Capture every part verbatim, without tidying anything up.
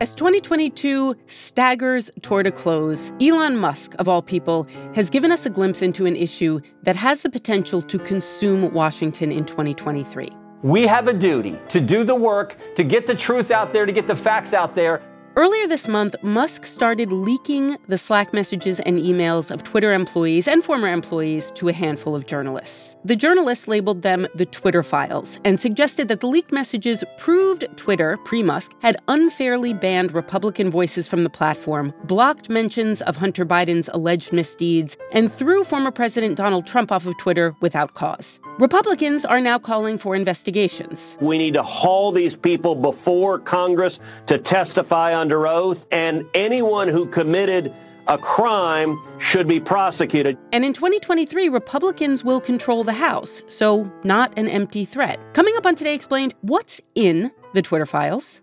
As twenty twenty-two staggers toward a close, Elon Musk, of all people, has given us a glimpse into an issue that has the potential to consume Washington in twenty twenty-three. We have a duty to do the work, to get the truth out there, to get the facts out there. Earlier this month, Musk started leaking the Slack messages and emails of Twitter employees and former employees to a handful of journalists. The journalists labeled them the Twitter Files and suggested that the leaked messages proved Twitter, pre-Musk, had unfairly banned Republican voices from the platform, blocked mentions of Hunter Biden's alleged misdeeds, and threw former President Donald Trump off of Twitter without cause. Republicans are now calling for investigations. We need to haul these people before Congress to testify under oath, and anyone who committed a crime should be prosecuted. And in twenty twenty-three, Republicans will control the House, so not an empty threat. Coming up on Today Explained, what's in the Twitter Files?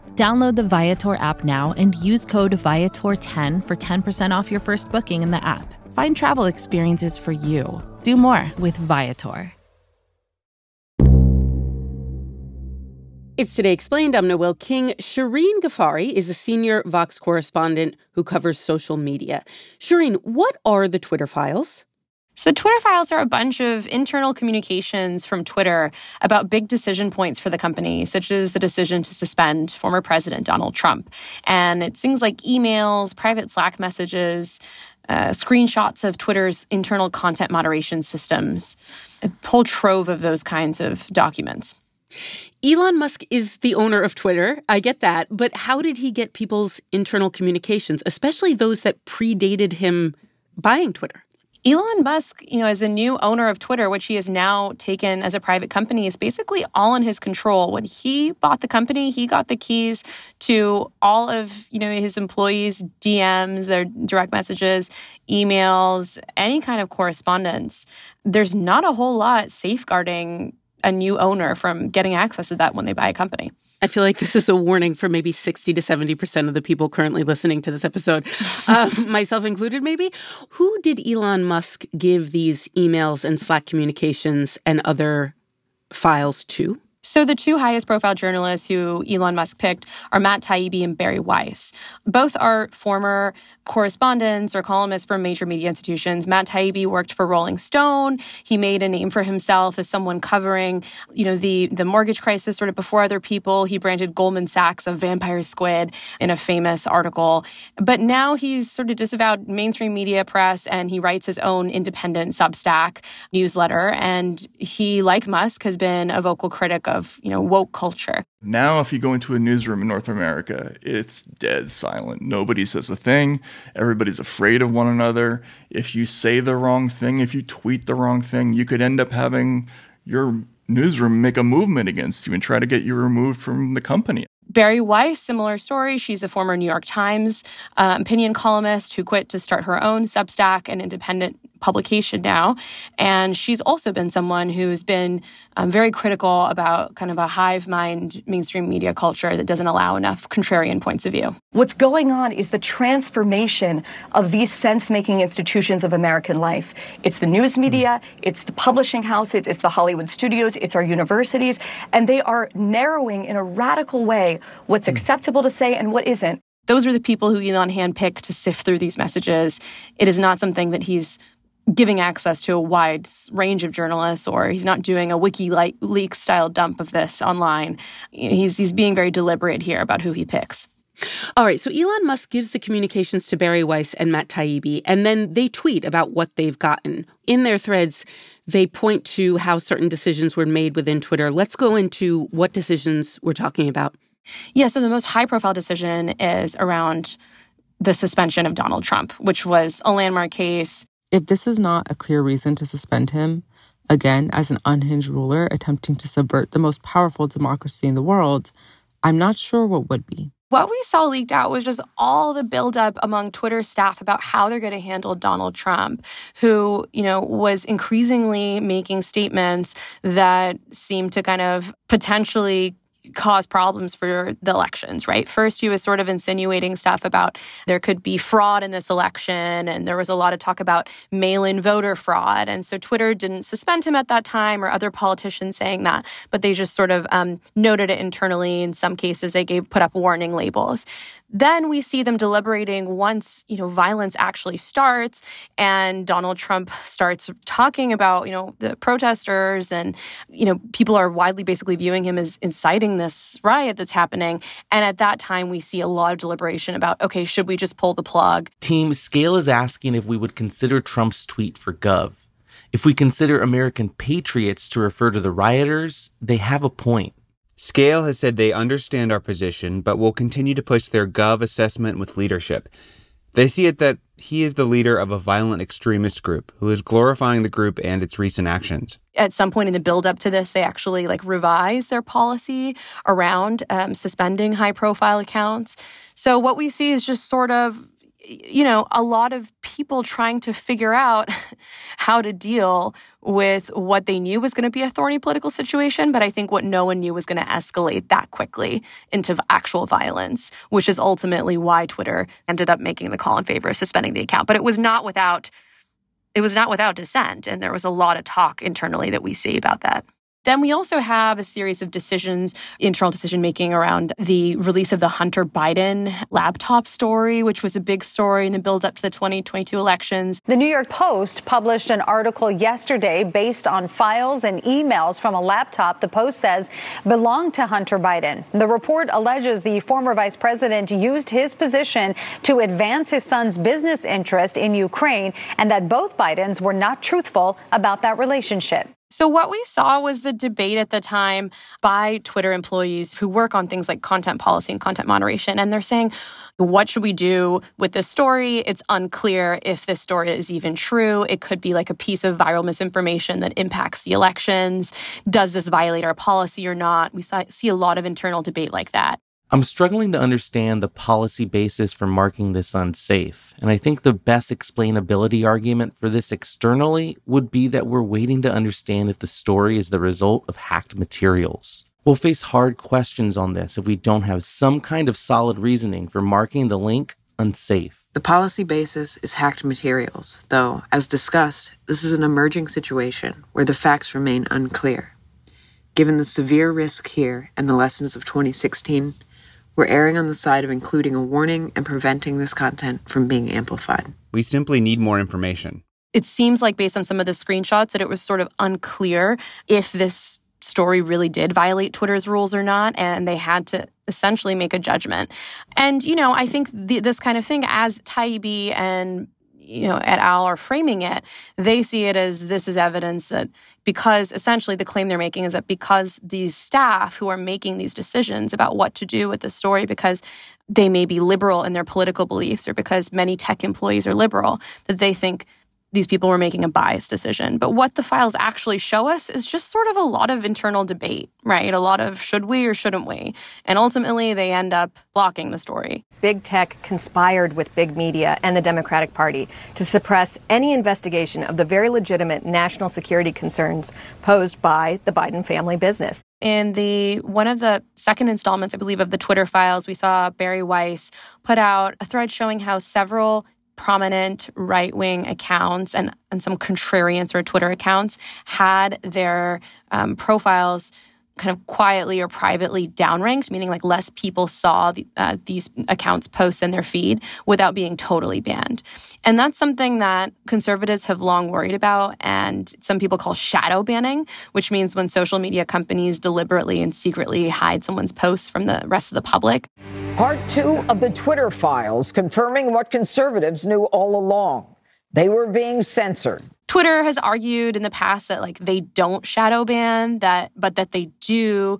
Download the Viator app now and use code Viator ten for ten percent off your first booking in the app. Find travel experiences for you. Do more with Viator. It's Today Explained. I'm Noel King. Shireen Ghafari is a senior Vox correspondent who covers social media. Shireen, what are the Twitter Files? So the Twitter Files are a bunch of internal communications from Twitter about big decision points for the company, such as the decision to suspend former President Donald Trump. And it's things like emails, private Slack messages, uh, screenshots of Twitter's internal content moderation systems, a whole trove of those kinds of documents. Elon Musk is the owner of Twitter. I get that. But how did he get people's internal communications, especially those that predated him buying Twitter? Elon Musk, you know, as the new owner of Twitter, which he has now taken as a private company, is basically all in his control. When he bought the company, he got the keys to all of, you know, his employees' D Ms, their direct messages, emails, any kind of correspondence. There's not a whole lot safeguarding a new owner from getting access to that when they buy a company. I feel like this is a warning for maybe sixty to seventy percent of the people currently listening to this episode, uh, myself included, maybe. Who did Elon Musk give these emails and Slack communications and other files to? So the two highest profile journalists who Elon Musk picked are Matt Taibbi and Barry Weiss. Both are former correspondents or columnists for major media institutions. Matt Taibbi worked for Rolling Stone. He made a name for himself as someone covering, you know, the, the mortgage crisis sort of before other people. He branded Goldman Sachs a vampire squid in a famous article. But now he's sort of disavowed mainstream media press, and he writes his own independent Substack newsletter. And he, like Musk, has been a vocal critic of, you know, woke culture. Now, if you go into a newsroom in North America, it's dead silent. Nobody says a thing. Everybody's afraid of one another. If you say the wrong thing, if you tweet the wrong thing, you could end up having your newsroom make a movement against you and try to get you removed from the company. Barry Weiss, similar story. She's a former New York Times uh, opinion columnist who quit to start her own Substack, an independent publication now. And she's also been someone who's been um, very critical about kind of a hive mind mainstream media culture that doesn't allow enough contrarian points of view. What's going on is the transformation of these sense-making institutions of American life. It's the news media, it's the publishing houses, it's the Hollywood studios, it's our universities, and they are narrowing in a radical way what's acceptable to say and what isn't. Those are the people who Elon handpicked to sift through these messages. It is not something that he's giving access to a wide range of journalists, or he's not doing a WikiLeaks style dump of this online. He's he's being very deliberate here about who he picks. All right. So Elon Musk gives the communications to Barry Weiss and Matt Taibbi, and then they tweet about what they've gotten. In their threads, they point to how certain decisions were made within Twitter. Let's go into what decisions we're talking about. Yeah. So the most high-profile decision is around the suspension of Donald Trump, which was a landmark case. If this is not a clear reason to suspend him, again, as an unhinged ruler attempting to subvert the most powerful democracy in the world, I'm not sure what would be. What we saw leaked out was just all the buildup among Twitter staff about how they're going to handle Donald Trump, who, you know, was increasingly making statements that seemed to kind of potentially cause problems for the elections, right? First, he was sort of insinuating stuff about there could be fraud in this election, and there was a lot of talk about mail-in voter fraud. And so Twitter didn't suspend him at that time, or other politicians saying that, but they just sort of um, noted it internally. In some cases, they gave put up warning labels. Then we see them deliberating once, you know, violence actually starts and Donald Trump starts talking about, you know, the protesters, and, you know, people are widely basically viewing him as inciting this riot that's happening. And at that time, we see a lot of deliberation about, okay, should we just pull the plug? Team Scale is asking if we would consider Trump's tweet for Gov. If we consider American patriots to refer to the rioters, they have a point. Scale has said they understand our position, but will continue to push their Gov assessment with leadership. They see it that he is the leader of a violent extremist group who is glorifying the group and its recent actions. At some point in the buildup to this, they actually like revise their policy around um, suspending high-profile accounts. So what we see is just sort of, you know, a lot of people trying to figure out how to deal with what they knew was going to be a thorny political situation, but I think what no one knew was going to escalate that quickly into actual violence, which is ultimately why Twitter ended up making the call in favor of suspending the account. But it was not without, it was not without dissent, and there was a lot of talk internally that we see about that. Then we also have a series of decisions, internal decision-making around the release of the Hunter Biden laptop story, which was a big story in the build-up to the twenty twenty-two elections. The New York Post published an article yesterday based on files and emails from a laptop the Post says belonged to Hunter Biden. The report alleges the former vice president used his position to advance his son's business interest in Ukraine, and that both Bidens were not truthful about that relationship. So what we saw was the debate at the time by Twitter employees who work on things like content policy and content moderation. And they're saying, what should we do with this story? It's unclear if this story is even true. It could be like a piece of viral misinformation that impacts the elections. Does this violate our policy or not? We saw, see a lot of internal debate like that. I'm struggling to understand the policy basis for marking this unsafe, and I think the best explainability argument for this externally would be that we're waiting to understand if the story is the result of hacked materials. We'll face hard questions on this if we don't have some kind of solid reasoning for marking the link unsafe. The policy basis is hacked materials, though, as discussed, this is an emerging situation where the facts remain unclear. Given the severe risk here and the lessons of twenty sixteen, we're erring on the side of including a warning and preventing this content from being amplified. We simply need more information. It seems like, based on some of the screenshots, that it was sort of unclear if this story really did violate Twitter's rules or not, and they had to essentially make a judgment. And, you know, I think the, this kind of thing, as Taibbi and, you know, et al. Are framing it, they see it as this is evidence that, because essentially the claim they're making is that because these staff who are making these decisions about what to do with the story, because they may be liberal in their political beliefs or because many tech employees are liberal, that they think these people were making a biased decision. But what the files actually show us is just sort of a lot of internal debate, right? A lot of should we or shouldn't we? And ultimately, they end up blocking the story. Big tech conspired with big media and the Democratic Party to suppress any investigation of the very legitimate national security concerns posed by the Biden family business. In the one of the second installments, I believe, of the Twitter Files, we saw Barry Weiss put out a thread showing how several prominent right-wing accounts and, and some contrarians or Twitter accounts had their um, profiles kind of quietly or privately downranked, meaning like less people saw the, uh, these accounts posts in their feed without being totally banned. And that's something that conservatives have long worried about and some people call shadow banning, which means when social media companies deliberately and secretly hide someone's posts from the rest of the public. Part two of the Twitter files confirming what conservatives knew all along. They were being censored. Twitter has argued in the past that like they don't shadow ban, that, but that they do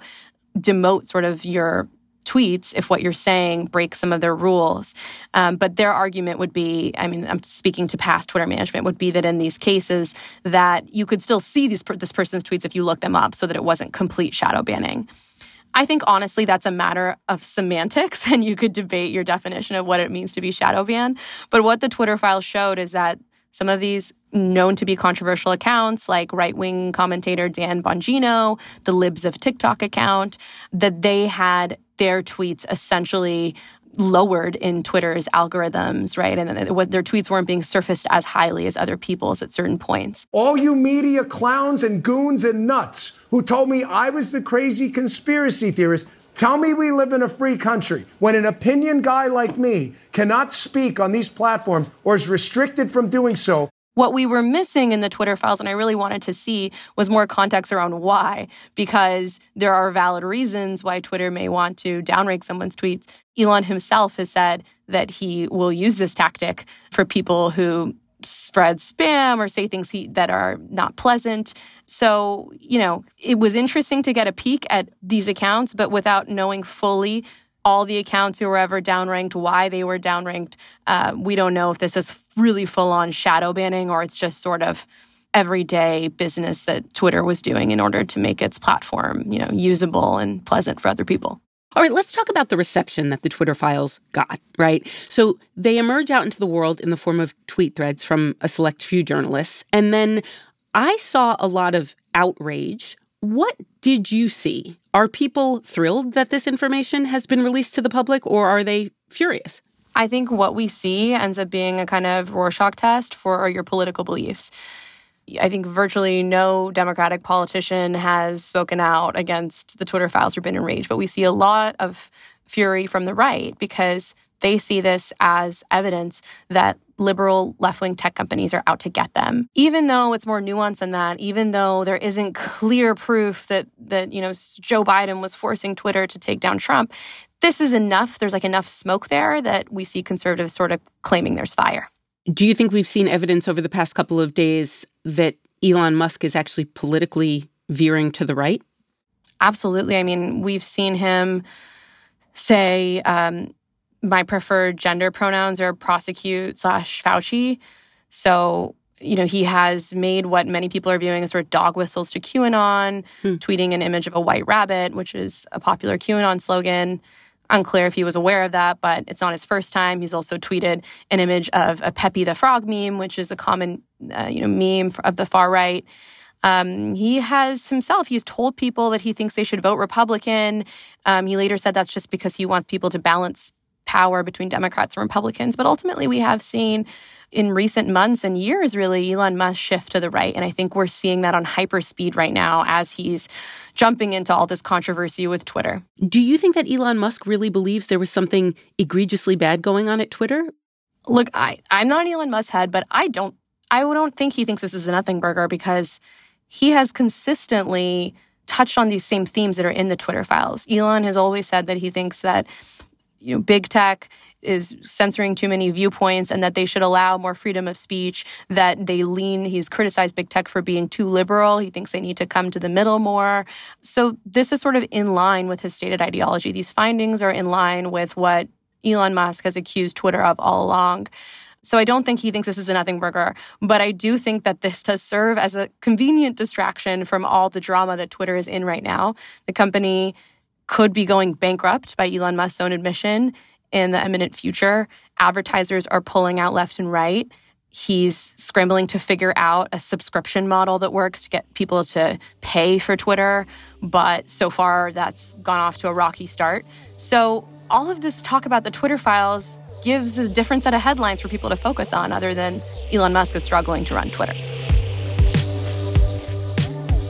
demote sort of your tweets if what you're saying breaks some of their rules. Um, but their argument would be, I mean, I'm speaking to past Twitter management, would be that in these cases that you could still see these, this person's tweets if you look them up so that it wasn't complete shadow banning. I think, honestly, that's a matter of semantics, and you could debate your definition of what it means to be shadow banned. But what the Twitter file showed is that some of these known to be controversial accounts, like right-wing commentator Dan Bongino, the Libs of TikTok account, that they had their tweets essentially lowered in Twitter's algorithms, right? And their tweets weren't being surfaced as highly as other people's at certain points. All you media clowns and goons and nuts who told me I was the crazy conspiracy theorist, tell me we live in a free country when an opinion guy like me cannot speak on these platforms or is restricted from doing so. What we were missing in the Twitter files, and I really wanted to see, was more context around why, because there are valid reasons why Twitter may want to downrank someone's tweets. Elon himself has said that he will use this tactic for people who spread spam or say things he, that are not pleasant. So, you know, it was interesting to get a peek at these accounts, but without knowing fully all the accounts who were ever downranked, why they were downranked. Uh, we don't know if this is really full-on shadow banning or it's just sort of everyday business that Twitter was doing in order to make its platform, you know, usable and pleasant for other people. All right, let's talk about the reception that the Twitter files got, right? So they emerge out into the world in the form of tweet threads from a select few journalists. And then I saw a lot of outrage. What did you see? Are people thrilled that this information has been released to the public, or are they furious? I think what we see ends up being a kind of Rorschach test for your political beliefs. I think virtually no Democratic politician has spoken out against the Twitter files or been enraged, but we see a lot of fury from the right because they see this as evidence that liberal left-wing tech companies are out to get them. Even though it's more nuanced than that, even though there isn't clear proof that, that you know, Joe Biden was forcing Twitter to take down Trump, this is enough. There's like enough smoke there that we see conservatives sort of claiming there's fire. Do you think we've seen evidence over the past couple of days that Elon Musk is actually politically veering to the right? Absolutely. I mean, we've seen him say, um, my preferred gender pronouns are prosecute slash Fauci. So, you know, he has made what many people are viewing as sort of dog whistles to QAnon, hmm. tweeting an image of a white rabbit, which is a popular QAnon slogan. Unclear if he was aware of that, but it's not his first time. He's also tweeted an image of a Pepe the Frog meme, which is a common uh, you know, meme of the far right. Um, he has himself, he's told people that he thinks they should vote Republican. Um, he later said that's just because he wants people to balance power between Democrats and Republicans. But ultimately, we have seen in recent months and years, really, Elon Musk shift to the right. And I think we're seeing that on hyperspeed right now as he's jumping into all this controversy with Twitter. Do you think that Elon Musk really believes there was something egregiously bad going on at Twitter? Look, I, I'm not an Elon Musk head, but I don't, I don't think he thinks this is a nothing burger because he has consistently touched on these same themes that are in the Twitter files. Elon has always said that he thinks that you know, big tech is censoring too many viewpoints and that they should allow more freedom of speech, that they lean, he's criticized big tech for being too liberal. He thinks they need to come to the middle more. So this is sort of in line with his stated ideology. These findings are in line with what Elon Musk has accused Twitter of all along. So I don't think he thinks this is a nothing burger, but I do think that this does serve as a convenient distraction from all the drama that Twitter is in right now. The company could be going bankrupt by Elon Musk's own admission in the imminent future. Advertisers are pulling out left and right. He's scrambling to figure out a subscription model that works to get people to pay for Twitter. But so far, that's gone off to a rocky start. So all of this talk about the Twitter files gives a different set of headlines for people to focus on other than Elon Musk is struggling to run Twitter.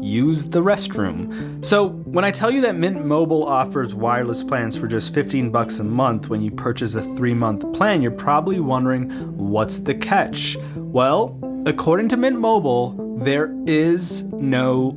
use the restroom. So when I tell you that Mint Mobile offers wireless plans for just fifteen bucks a month when you purchase a three-month plan, you're probably wondering, what's the catch? Well, according to Mint Mobile, there is no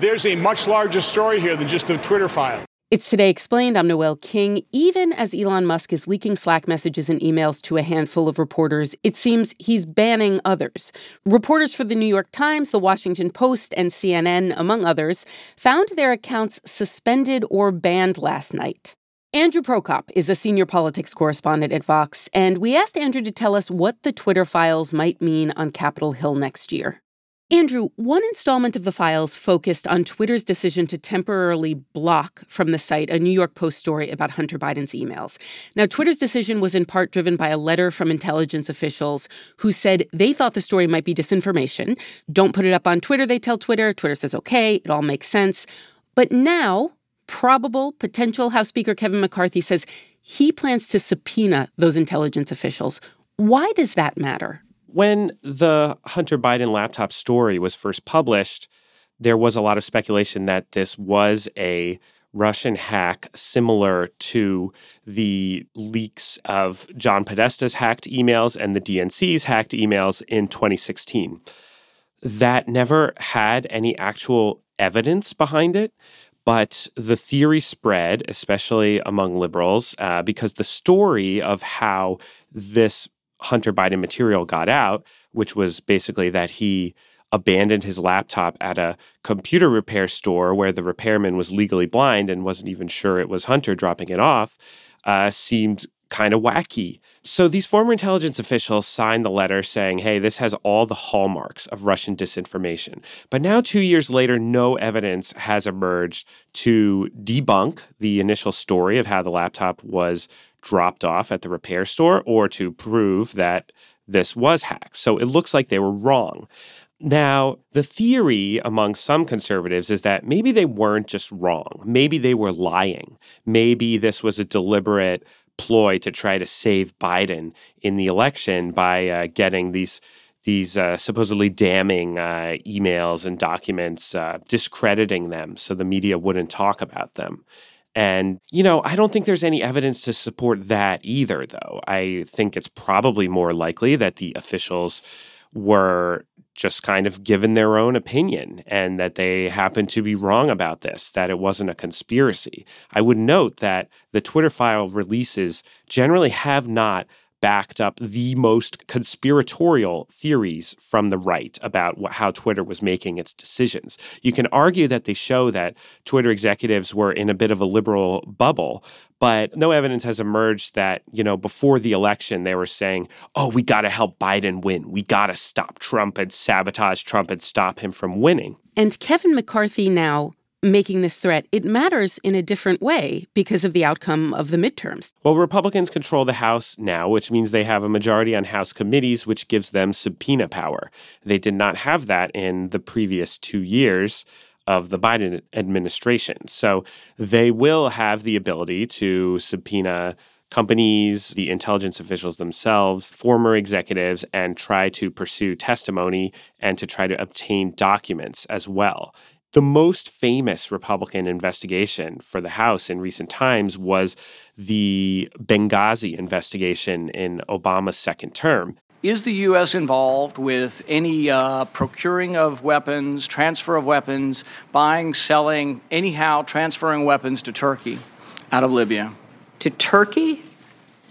There's a much larger story here than just the Twitter file. It's Today Explained. I'm Noel King. Even as Elon Musk is leaking Slack messages and emails to a handful of reporters, it seems he's banning others. Reporters for the New York Times, the Washington Post, and C N N, among others, found their accounts suspended or banned last night. Andrew Prokop is a senior politics correspondent at Vox, and we asked Andrew to tell us what the Twitter files might mean on Capitol Hill next year. Andrew, one installment of the files focused on Twitter's decision to temporarily block from the site a New York Post story about Hunter Biden's emails. Now, Twitter's decision was in part driven by a letter from intelligence officials who said they thought the story might be disinformation. Don't put it up on Twitter, they tell Twitter. Twitter says, okay, it all makes sense. But now, probable potential House Speaker Kevin McCarthy says he plans to subpoena those intelligence officials. Why does that matter? When the Hunter Biden laptop story was first published, there was a lot of speculation that this was a Russian hack similar to the leaks of John Podesta's hacked emails and the D N C's hacked emails in twenty sixteen. That never had any actual evidence behind it, but the theory spread, especially among liberals, uh, because the story of how this Hunter Biden material got out, which was basically that he abandoned his laptop at a computer repair store where the repairman was legally blind and wasn't even sure it was Hunter dropping it off, uh, seemed kind of wacky. So these former intelligence officials signed the letter saying, hey, this has all the hallmarks of Russian disinformation. But now, two years later, no evidence has emerged to debunk the initial story of how the laptop was dropped off at the repair store or to prove that this was hacked. So it looks like they were wrong. Now, the theory among some conservatives is that maybe they weren't just wrong. Maybe they were lying. Maybe this was a deliberate ploy to try to save Biden in the election by uh, getting these these uh, supposedly damning uh, emails and documents, uh, discrediting them so the media wouldn't talk about them. And, you know, I don't think there's any evidence to support that either, though. I think it's probably more likely that the officials were just kind of given their own opinion and that they happened to be wrong about this, that it wasn't a conspiracy. I would note that the Twitter file releases generally have not backed up the most conspiratorial theories from the right about what, how Twitter was making its decisions. You can argue that they show that Twitter executives were in a bit of a liberal bubble, but no evidence has emerged that, you know, before the election, they were saying, oh, we got to help Biden win. We got to stop Trump and sabotage Trump and stop him from winning. And Kevin McCarthy now making this threat, it matters in a different way because of the outcome of the midterms. Well, Republicans control the House now, which means they have a majority on House committees, which gives them subpoena power. They did not have that in the previous two years of the Biden administration. So they will have the ability to subpoena companies, the intelligence officials themselves, former executives, and try to pursue testimony and to try to obtain documents as well. The most famous Republican investigation for the House in recent times was the Benghazi investigation in Obama's second term. Is the U S involved with any uh, procuring of weapons, transfer of weapons, buying, selling, anyhow transferring weapons to Turkey out of Libya? To Turkey?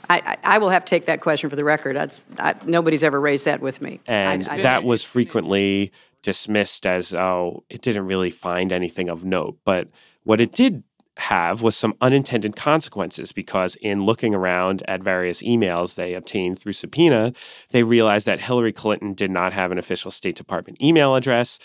I, I will have to take that question for the record. That's, I, nobody's ever raised that with me. And I, I, that was frequently dismissed as, oh, it didn't really find anything of note. But what it did have was some unintended consequences, because in looking around at various emails they obtained through subpoena, they realized that Hillary Clinton did not have an official State Department email address,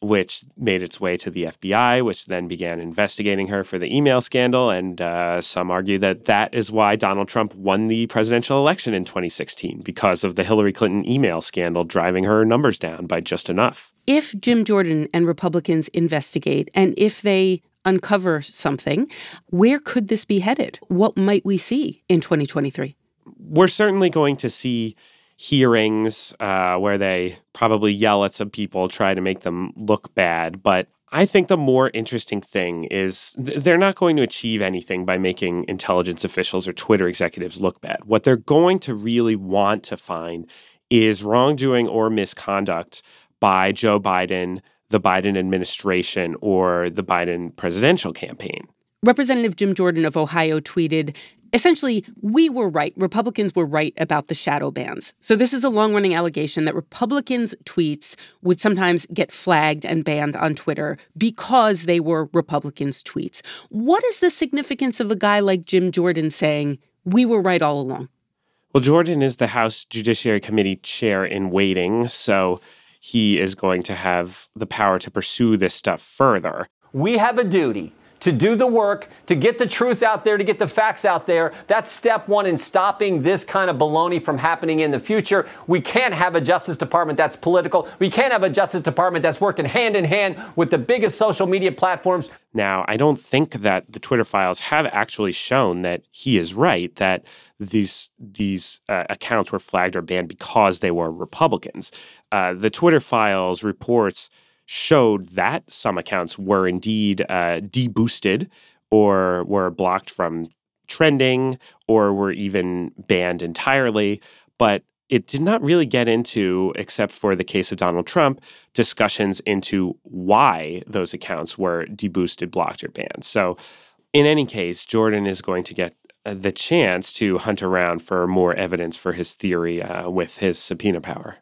which made its way to the F B I, which then began investigating her for the email scandal. And uh, some argue that that is why Donald Trump won the presidential election in twenty sixteen, because of the Hillary Clinton email scandal driving her numbers down by just enough. If Jim Jordan and Republicans investigate, and if they uncover something, where could this be headed? What might we see in twenty twenty-three? We're certainly going to see hearings uh, where they probably yell at some people, try to make them look bad. But I think the more interesting thing is th- they're not going to achieve anything by making intelligence officials or Twitter executives look bad. What they're going to really want to find is wrongdoing or misconduct by Joe Biden, the Biden administration, or the Biden presidential campaign. Representative Jim Jordan of Ohio tweeted, essentially, we were right. Republicans were right about the shadow bans. So this is a long-running allegation that Republicans' tweets would sometimes get flagged and banned on Twitter because they were Republicans' tweets. What is the significance of a guy like Jim Jordan saying, we were right all along? Well, Jordan is the House Judiciary Committee chair-in-waiting, so he is going to have the power to pursue this stuff further. We have a duty to do the work, to get the truth out there, to get the facts out there. That's step one in stopping this kind of baloney from happening in the future. We can't have a Justice Department that's political. We can't have a Justice Department that's working hand in hand with the biggest social media platforms. Now, I don't think that the Twitter files have actually shown that he is right, that these these uh, accounts were flagged or banned because they were Republicans. Uh, the Twitter files reports showed that some accounts were indeed uh, deboosted or were blocked from trending or were even banned entirely. But it did not really get into, except for the case of Donald Trump, discussions into why those accounts were deboosted, blocked, or banned. So in any case, Jordan is going to get the chance to hunt around for more evidence for his theory uh, with his subpoena power.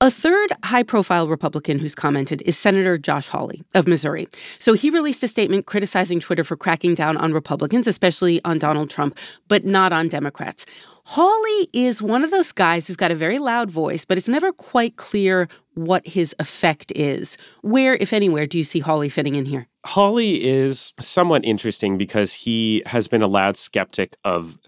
A third high-profile Republican who's commented is Senator Josh Hawley of Missouri. So he released a statement criticizing Twitter for cracking down on Republicans, especially on Donald Trump, but not on Democrats. Hawley is one of those guys who's got a very loud voice, but it's never quite clear what his effect is. Where, if anywhere, do you see Hawley fitting in here? Hawley is somewhat interesting because he has been a loud skeptic of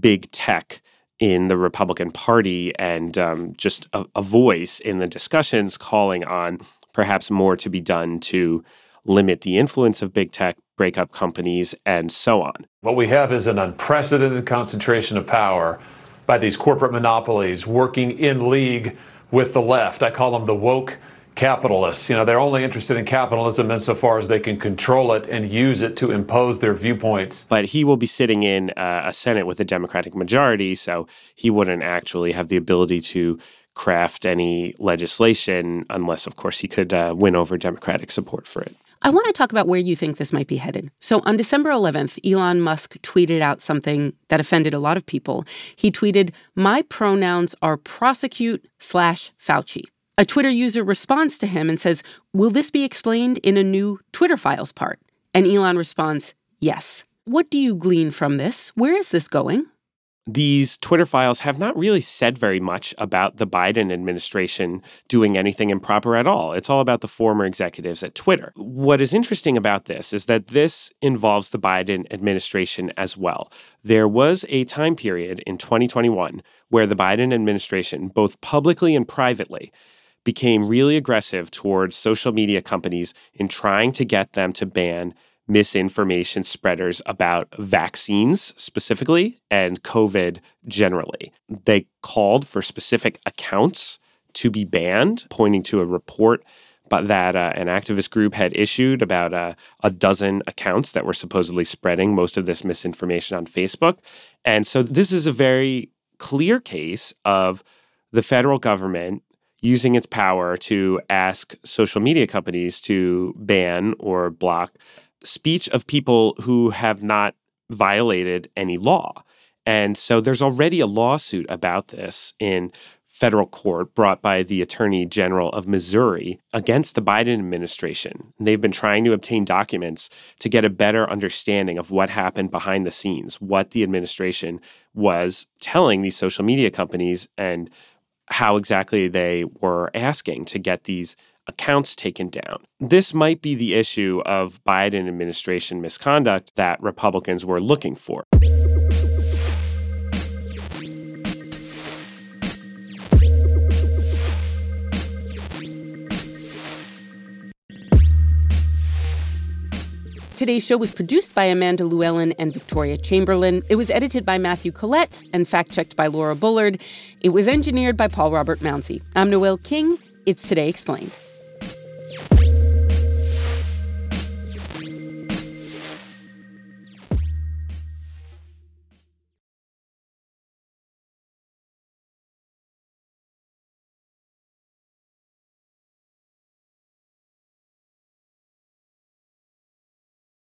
big tech in the Republican Party, and um, just a, a voice in the discussions calling on perhaps more to be done to limit the influence of big tech, break up companies, and so on. What we have is an unprecedented concentration of power by these corporate monopolies working in league with the left. I call them the woke capitalists. You know, they're only interested in capitalism insofar as they can control it and use it to impose their viewpoints. But he will be sitting in uh, a Senate with a Democratic majority, so he wouldn't actually have the ability to craft any legislation unless, of course, he could uh, win over Democratic support for it. I want to talk about where you think this might be headed. So on December eleventh, Elon Musk tweeted out something that offended a lot of people. He tweeted, "My pronouns are prosecute slash Fauci." A Twitter user responds to him and says, will this be explained in a new Twitter Files part? And Elon responds, yes. What do you glean from this? Where is this going? these Twitter files have not really said very much about the Biden administration doing anything improper at all. It's all about the former executives at Twitter. What is interesting about this is that this involves the Biden administration as well. There was a time period in twenty twenty-one where the Biden administration, both publicly and privately, became really aggressive towards social media companies in trying to get them to ban misinformation spreaders about vaccines specifically and COVID generally. They called for specific accounts to be banned, pointing to a report that uh, an activist group had issued about uh, a dozen accounts that were supposedly spreading most of this misinformation on Facebook. And so this is a very clear case of the federal government using its power to ask social media companies to ban or block speech of people who have not violated any law. And so there's already a lawsuit about this in federal court brought by the Attorney General of Missouri against the Biden administration. They've been trying to obtain documents to get a better understanding of what happened behind the scenes, what the administration was telling these social media companies and how exactly they were asking to get these accounts taken down. This might be the issue of Biden administration misconduct that Republicans were looking for. Today's show was produced by Amanda Llewellyn and Victoria Chamberlain. It was edited by Matthew Collette and fact-checked by Laura Bullard. It was engineered by Paul Robert Mounsey. I'm Noel King. It's Today Explained.